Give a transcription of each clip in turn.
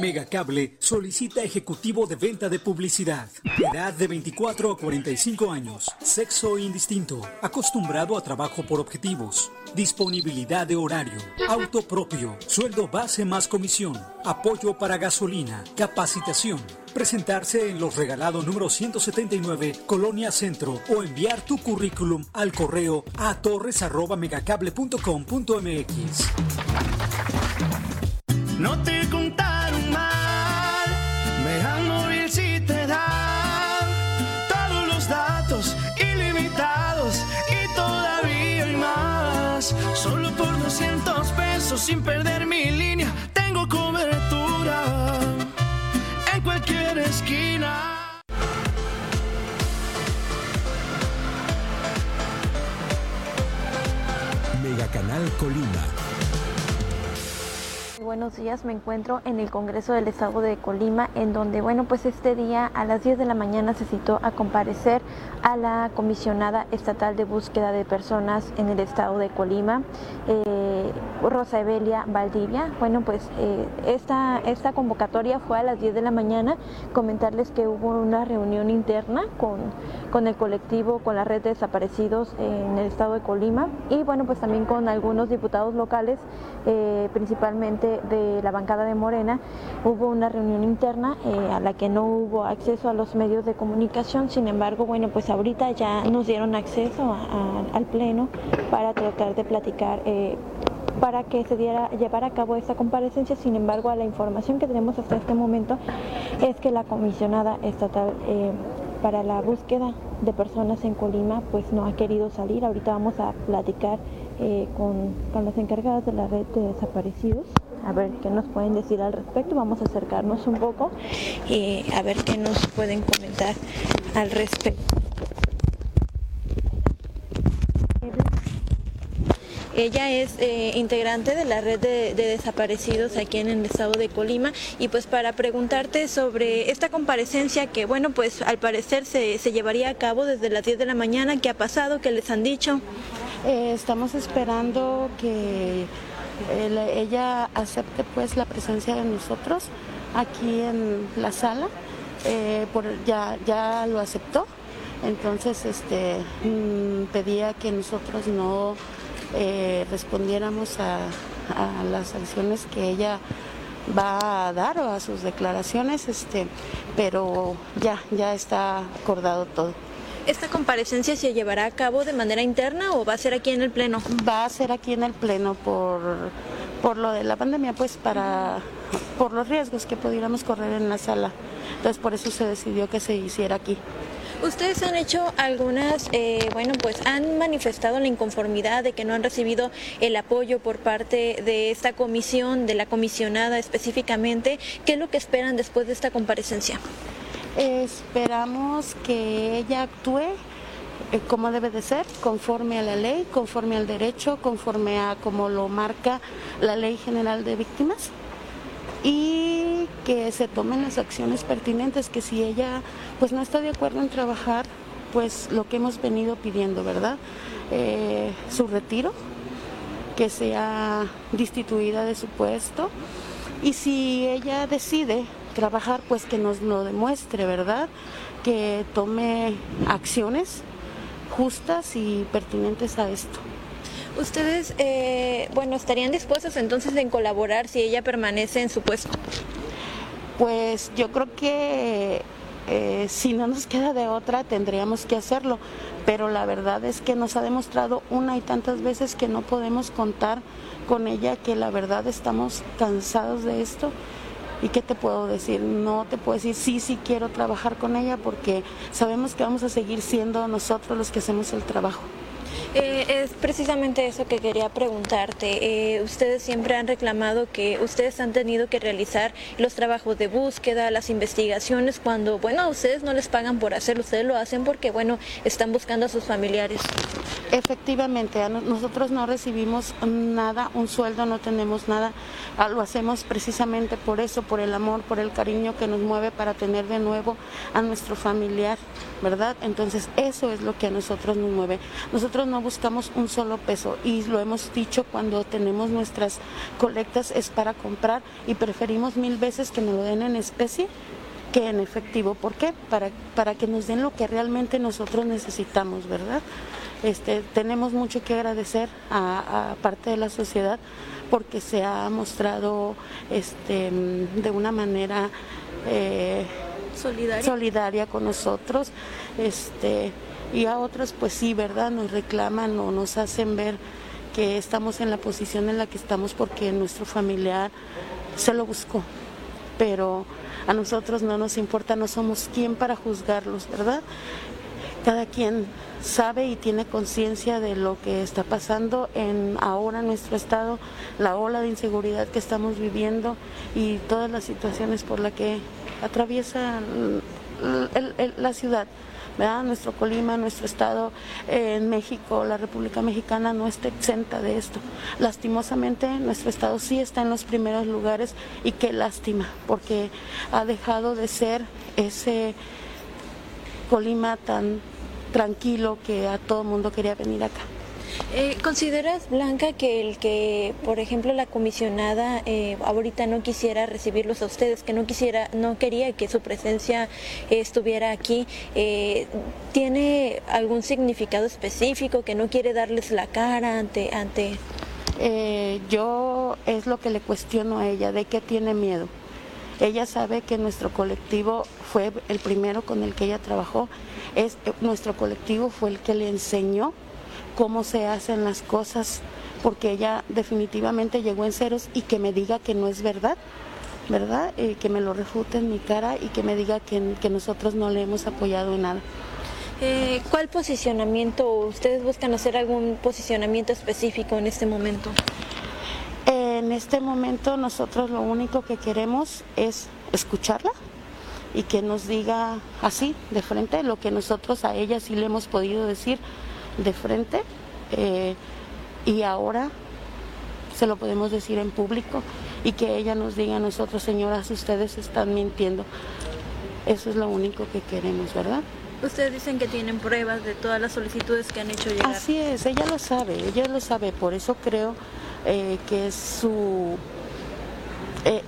Megacable solicita ejecutivo de venta de publicidad. Edad de 24 a 45 años. Sexo indistinto. Acostumbrado a trabajo por objetivos. Disponibilidad de horario. Auto propio. Sueldo base más comisión. Apoyo para gasolina. Capacitación. Presentarse en Los Regalados número 179, Colonia Centro, o enviar tu currículum al correo atorres@megacable.com.mx. No te contaron mal, Megan Móvil sí te da todos los datos ilimitados y todavía hay más. Solo por $200 sin perder mi línea, tengo cobertura en cualquier esquina. Megacanal Colima. Buenos días, me encuentro en el Congreso del Estado de Colima, en donde, pues este día a las 10 de la mañana se citó a comparecer a la comisionada estatal de búsqueda de personas en el Estado de Colima, Rosa Evelia Valdivia. Esta convocatoria fue a las 10 de la mañana. Comentarles que hubo una reunión interna con el colectivo, con la red de desaparecidos en el Estado de Colima y, pues también con algunos diputados locales, principalmente de la bancada de Morena. Hubo una reunión interna a la que no hubo acceso a los medios de comunicación. Sin embargo, pues ahorita ya nos dieron acceso al pleno para tratar de platicar, para que se llevara a cabo esta comparecencia. Sin embargo, a la información que tenemos hasta este momento es que la comisionada estatal para la búsqueda de personas en Colima no ha querido salir. Ahorita vamos a platicar con los encargados de la red de desaparecidos, a ver qué nos pueden decir al respecto. Vamos a acercarnos un poco y a ver qué nos pueden comentar al respecto. Ella es integrante de la red de desaparecidos aquí en el Estado de Colima, y para preguntarte sobre esta comparecencia que, al parecer se llevaría a cabo desde las 10 de la mañana. ¿Qué ha pasado? ¿Qué les han dicho? Estamos esperando que ella acepte la presencia de nosotros aquí en la sala. Ya lo aceptó, entonces pedía que nosotros no respondiéramos a las acciones que ella va a dar o a sus declaraciones, pero ya está acordado todo. ¿Esta comparecencia se llevará a cabo de manera interna o va a ser aquí en el Pleno? Va a ser aquí en el Pleno por lo de la pandemia, por los riesgos que pudiéramos correr en la sala. Entonces por eso se decidió que se hiciera aquí. Ustedes han hecho algunas, han manifestado la inconformidad de que no han recibido el apoyo por parte de esta comisión, de la comisionada específicamente. ¿Qué es lo que esperan después de esta comparecencia? Esperamos que ella actúe como debe de ser, conforme a la ley, conforme al derecho, conforme a como lo marca la Ley General de Víctimas, y que se tomen las acciones pertinentes, que si ella no está de acuerdo en trabajar, lo que hemos venido pidiendo, ¿verdad? Su retiro, que sea destituida de su puesto, y si ella decide trabajar, que nos lo demuestre, ¿verdad? Que tome acciones justas y pertinentes a esto. ¿Ustedes, estarían dispuestos entonces en colaborar si ella permanece en su puesto? Yo creo que si no nos queda de otra, tendríamos que hacerlo, pero la verdad es que nos ha demostrado una y tantas veces que no podemos contar con ella, que la verdad estamos cansados de esto. ¿Y qué te puedo decir? No te puedo decir sí quiero trabajar con ella, porque sabemos que vamos a seguir siendo nosotros los que hacemos el trabajo. Es precisamente eso que quería preguntarte. Ustedes siempre han reclamado que ustedes han tenido que realizar los trabajos de búsqueda, las investigaciones, cuando, a ustedes no les pagan por hacerlo, ustedes lo hacen porque, están buscando a sus familiares. Efectivamente, nosotros no recibimos nada, un sueldo, no tenemos nada. Lo hacemos precisamente por eso, por el amor, por el cariño que nos mueve para tener de nuevo a nuestro familiar, ¿verdad? Entonces, eso es lo que a nosotros nos mueve. Nosotros Nosotros no buscamos un solo peso y lo hemos dicho cuando tenemos nuestras colectas, es para comprar y preferimos 1000 veces que nos lo den en especie que en efectivo. ¿Por qué? Para que nos den lo que realmente nosotros necesitamos, ¿verdad? Tenemos mucho que agradecer a parte de la sociedad porque se ha mostrado de una manera solidaria con nosotros. Y a otros pues sí, ¿verdad? Nos reclaman o nos hacen ver que estamos en la posición en la que estamos porque nuestro familiar se lo buscó, pero a nosotros no nos importa, no somos quien para juzgarlos, ¿verdad? Cada quien sabe y tiene conciencia de lo que está pasando ahora en nuestro estado, la ola de inseguridad que estamos viviendo y todas las situaciones por las que atraviesa la ciudad, ¿verdad? Nuestro Colima, nuestro estado, en México, la República Mexicana no está exenta de esto. Lastimosamente nuestro estado sí está en los primeros lugares y qué lástima, porque ha dejado de ser ese Colima tan tranquilo que a todo mundo quería venir acá. ¿Consideras, Blanca, que el que, por ejemplo, la comisionada ahorita no quisiera recibirlos a ustedes, que no quería que su presencia estuviera aquí, tiene algún significado específico, que no quiere darles la cara ante... Yo es lo que le cuestiono a ella, ¿de qué tiene miedo? Ella sabe que nuestro colectivo fue el primero con el que ella trabajó, nuestro colectivo fue el que le enseñó cómo se hacen las cosas, porque ella definitivamente llegó en ceros y que me diga que no es verdad, ¿verdad? Y que me lo refute en mi cara y que me diga que nosotros no le hemos apoyado en nada. ¿Cuál posicionamiento? ¿Ustedes buscan hacer algún posicionamiento específico en este momento? En este momento nosotros lo único que queremos es escucharla y que nos diga así, de frente, lo que nosotros a ella sí le hemos podido decir de frente, y ahora se lo podemos decir en público y que ella nos diga a nosotros, señoras, ustedes están mintiendo. Eso es lo único que queremos, ¿verdad? Ustedes dicen que tienen pruebas de todas las solicitudes que han hecho llegar. Así es, ella lo sabe, por eso creo que es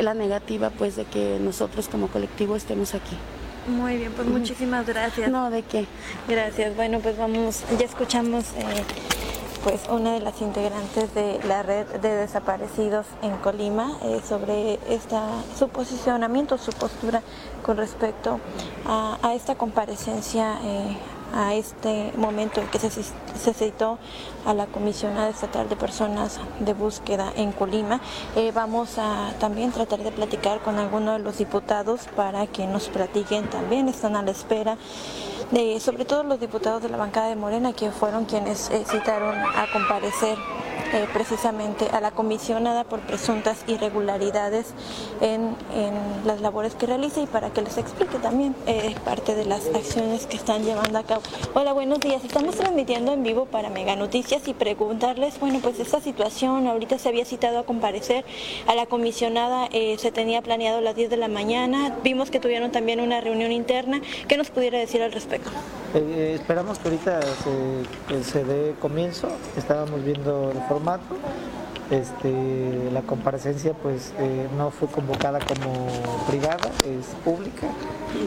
la negativa pues de que nosotros como colectivo estemos aquí. Muy bien, pues muchísimas gracias. No, ¿de qué? Gracias. Bueno, pues vamos, ya escuchamos pues una de las integrantes de la red de desaparecidos en Colima sobre su posicionamiento, su postura con respecto a esta comparecencia, a este momento en que se citó a la Comisionada Estatal de Personas de Búsqueda en Colima. Vamos a también tratar de platicar con algunos de los diputados para que nos platiquen también, están a la espera, sobre todo los diputados de la bancada de Morena, que fueron quienes citaron a comparecer precisamente a la comisionada por presuntas irregularidades en las labores que realiza y para que les explique también parte de las acciones que están llevando a cabo. Hola, buenos días. Estamos transmitiendo en vivo para Meganoticias y preguntarles, bueno, pues esta situación, ahorita se había citado a comparecer a la comisionada, se tenía planeado a las 10 de la mañana, vimos que tuvieron también una reunión interna. ¿Qué nos pudiera decir al respecto? Esperamos que ahorita se dé comienzo, estábamos viendo el formato, la comparecencia pues no fue convocada como privada, es pública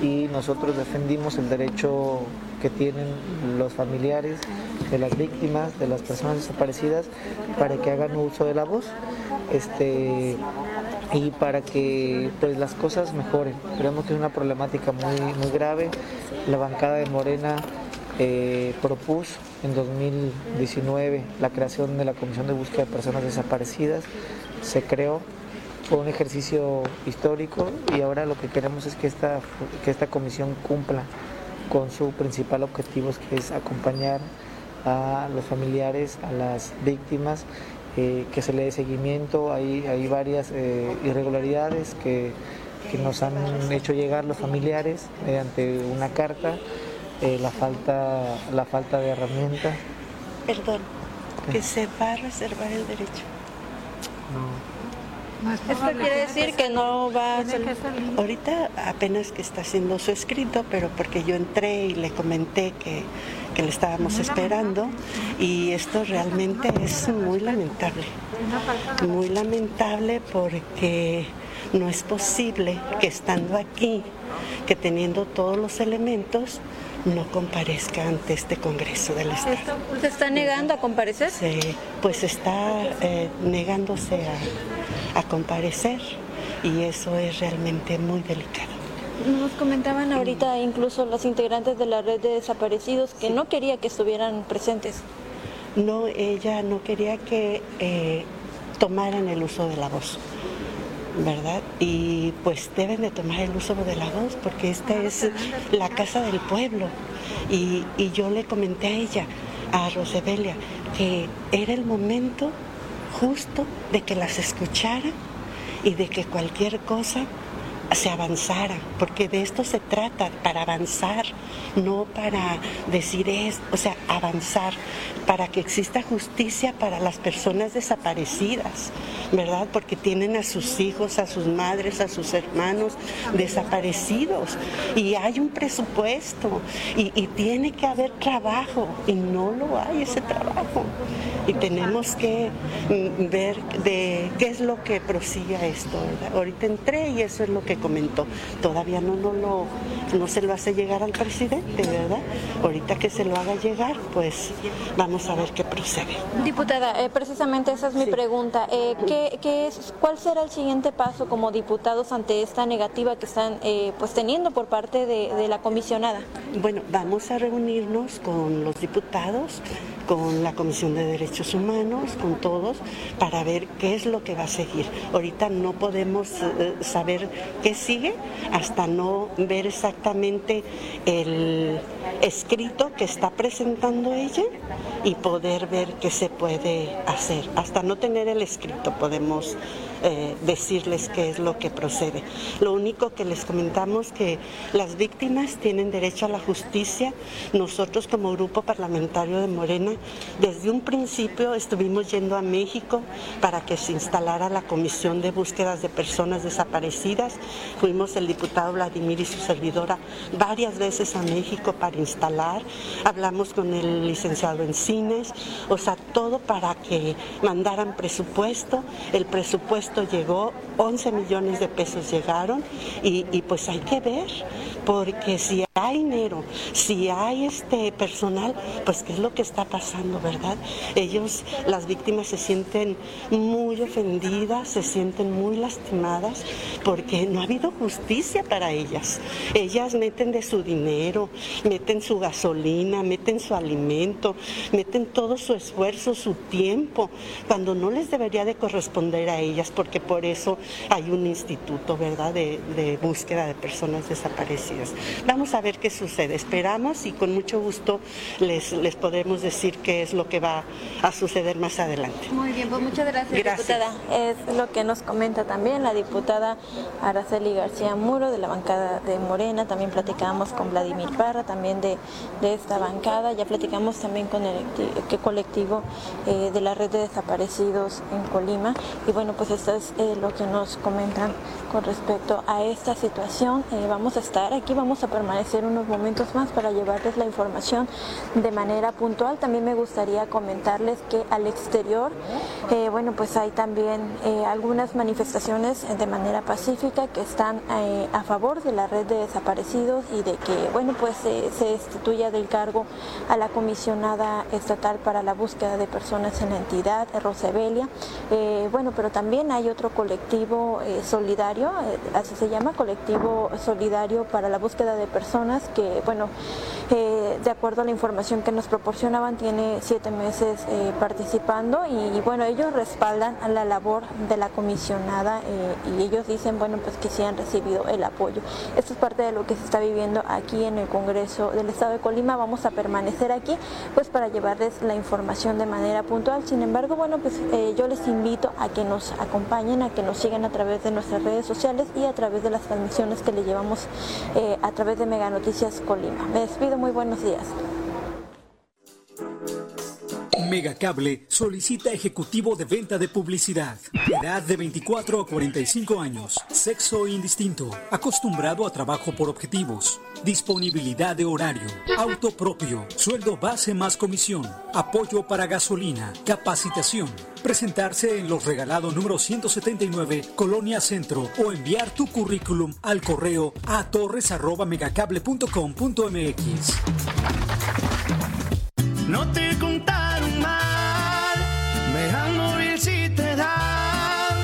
y nosotros defendimos el derecho que tienen los familiares de las víctimas, de las personas desaparecidas, para que hagan uso de la voz y para que pues las cosas mejoren. Creemos que es una problemática muy, muy grave. La bancada de Morena propuso en 2019 la creación de la Comisión de Búsqueda de Personas Desaparecidas, se creó, fue un ejercicio histórico y ahora lo que queremos es que esta comisión cumpla con su principal objetivo, que es acompañar a los familiares, a las víctimas, que se le dé seguimiento. Hay varias irregularidades que nos han hecho llegar los familiares mediante una carta, la falta de herramientas. Perdón, ¿qué? Que se va a reservar el derecho. No. Esto quiere decir que no va a salir. Ahorita apenas que está haciendo su escrito, pero porque yo entré y le comenté que le estábamos esperando, y esto realmente es muy lamentable porque no es posible que estando aquí, que teniendo todos los elementos, no comparezca ante este Congreso del Estado. ¿Se está negando a comparecer? Sí, pues está negándose a comparecer, y eso es realmente muy delicado. Nos comentaban ahorita incluso los integrantes de la red de desaparecidos que no quería que estuvieran presentes. No, ella no quería que tomaran el uso de la voz, ¿verdad? Y pues deben de tomar el uso de la voz porque esta es la casa del pueblo. Y yo le comenté a ella, a Rosa Evelia, que era el momento justo de que las escuchara y de que cualquier cosa se avanzara, porque de esto se trata, para avanzar, no para decir esto, o sea, avanzar, para que exista justicia para las personas desaparecidas, ¿verdad? Porque tienen a sus hijos, a sus madres, a sus hermanos desaparecidos, y hay un presupuesto, y tiene que haber trabajo, y no lo hay ese trabajo, y tenemos que ver de qué es lo que prosigue a esto, ¿verdad? Ahorita entré y eso es lo que comentó. Todavía no se lo hace llegar al presidente, ¿verdad? Ahorita que se lo haga llegar, pues vamos a ver qué procede. Diputada, precisamente esa es mi pregunta. ¿Cuál será el siguiente paso como diputados ante esta negativa que están pues teniendo por parte de la comisionada? Bueno, vamos a reunirnos con los diputados, con la Comisión de Derechos Humanos, con todos, para ver qué es lo que va a seguir. Ahorita no podemos saber qué sigue hasta no ver exactamente el escrito que está presentando ella y poder ver qué se puede hacer. Hasta no tener el escrito podemos decirles qué es lo que procede. Lo único que les comentamos que las víctimas tienen derecho a la justicia. Nosotros como grupo parlamentario de Morena desde un principio estuvimos yendo a México para que se instalara la Comisión de Búsquedas de Personas Desaparecidas. Fuimos el diputado Vladimir y su servidora varias veces a México para instalar. Hablamos con el licenciado Encinas, o sea, todo para que mandaran presupuesto. El presupuesto llegó, 11 millones de pesos llegaron, y pues hay que ver, porque si hay dinero, si hay personal, pues qué es lo que está pasando, ¿verdad? Ellos, las víctimas, se sienten muy ofendidas, se sienten muy lastimadas, porque no ha habido justicia para ellas. Ellas meten de su dinero, meten su gasolina, meten su alimento, meten todo su esfuerzo, su tiempo, cuando no les debería de corresponder a ellas, porque por eso hay un instituto, ¿verdad?, de búsqueda de personas desaparecidas. Vamos a ver qué sucede, esperamos, y con mucho gusto les podemos decir qué es lo que va a suceder más adelante. Muy bien, pues muchas gracias, diputada. Es lo que nos comenta también la diputada Araceli García Muro de la bancada de Morena. También platicamos con Vladimir Parra, también de esta bancada. Ya platicamos también con el colectivo de la red de desaparecidos en Colima, y bueno, pues esto es lo que nos comentan con respecto a esta situación. Vamos a estar aquí, vamos a permanecer unos momentos más para llevarles la información de manera puntual. También me gustaría comentarles que al exterior, bueno, pues hay también algunas manifestaciones de manera pacífica que están a favor de la red de desaparecidos y de que, bueno, pues se instituya del cargo a la comisionada estatal para la búsqueda de personas en la entidad, Rosa Evelia. Bueno, pero también hay otro colectivo solidario, así se llama, colectivo solidario para la búsqueda de personas que, bueno, de acuerdo a la información que nos proporcionaban, tiene 7 meses participando, y bueno, ellos respaldan a la labor de la comisionada, y ellos dicen, bueno, pues que sí han recibido el apoyo. Esto es parte de lo que se está viviendo aquí en el Congreso del Estado de Colima. Vamos a permanecer aquí, pues, para llevarles la información de manera puntual. Sin embargo, bueno, pues yo les invito a que nos acompañen, a que nos sigan a través de nuestras redes sociales y a través de las transmisiones que le llevamos a través de Meganoticias Colima. Me despido, muy buenos días. Megacable solicita ejecutivo de venta de publicidad. Edad de 24 a 45 años. Sexo indistinto. Acostumbrado a trabajo por objetivos. Disponibilidad de horario. Auto propio. Sueldo base más comisión. Apoyo para gasolina. Capacitación. Presentarse en Los Regalados número 179, Colonia Centro, o enviar tu currículum al correo atorres@megacable.com.mx. No te contaron mal, Megan Móvil si te dan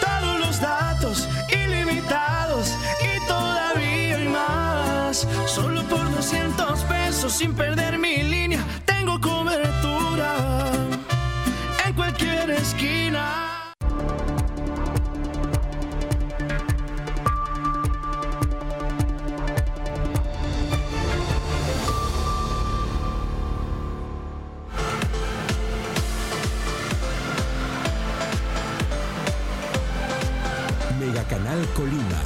todos los datos ilimitados y todavía hay más. Solo por $200 sin perder mi línea, tengo cobertura en cualquier esquina. Canal Colima.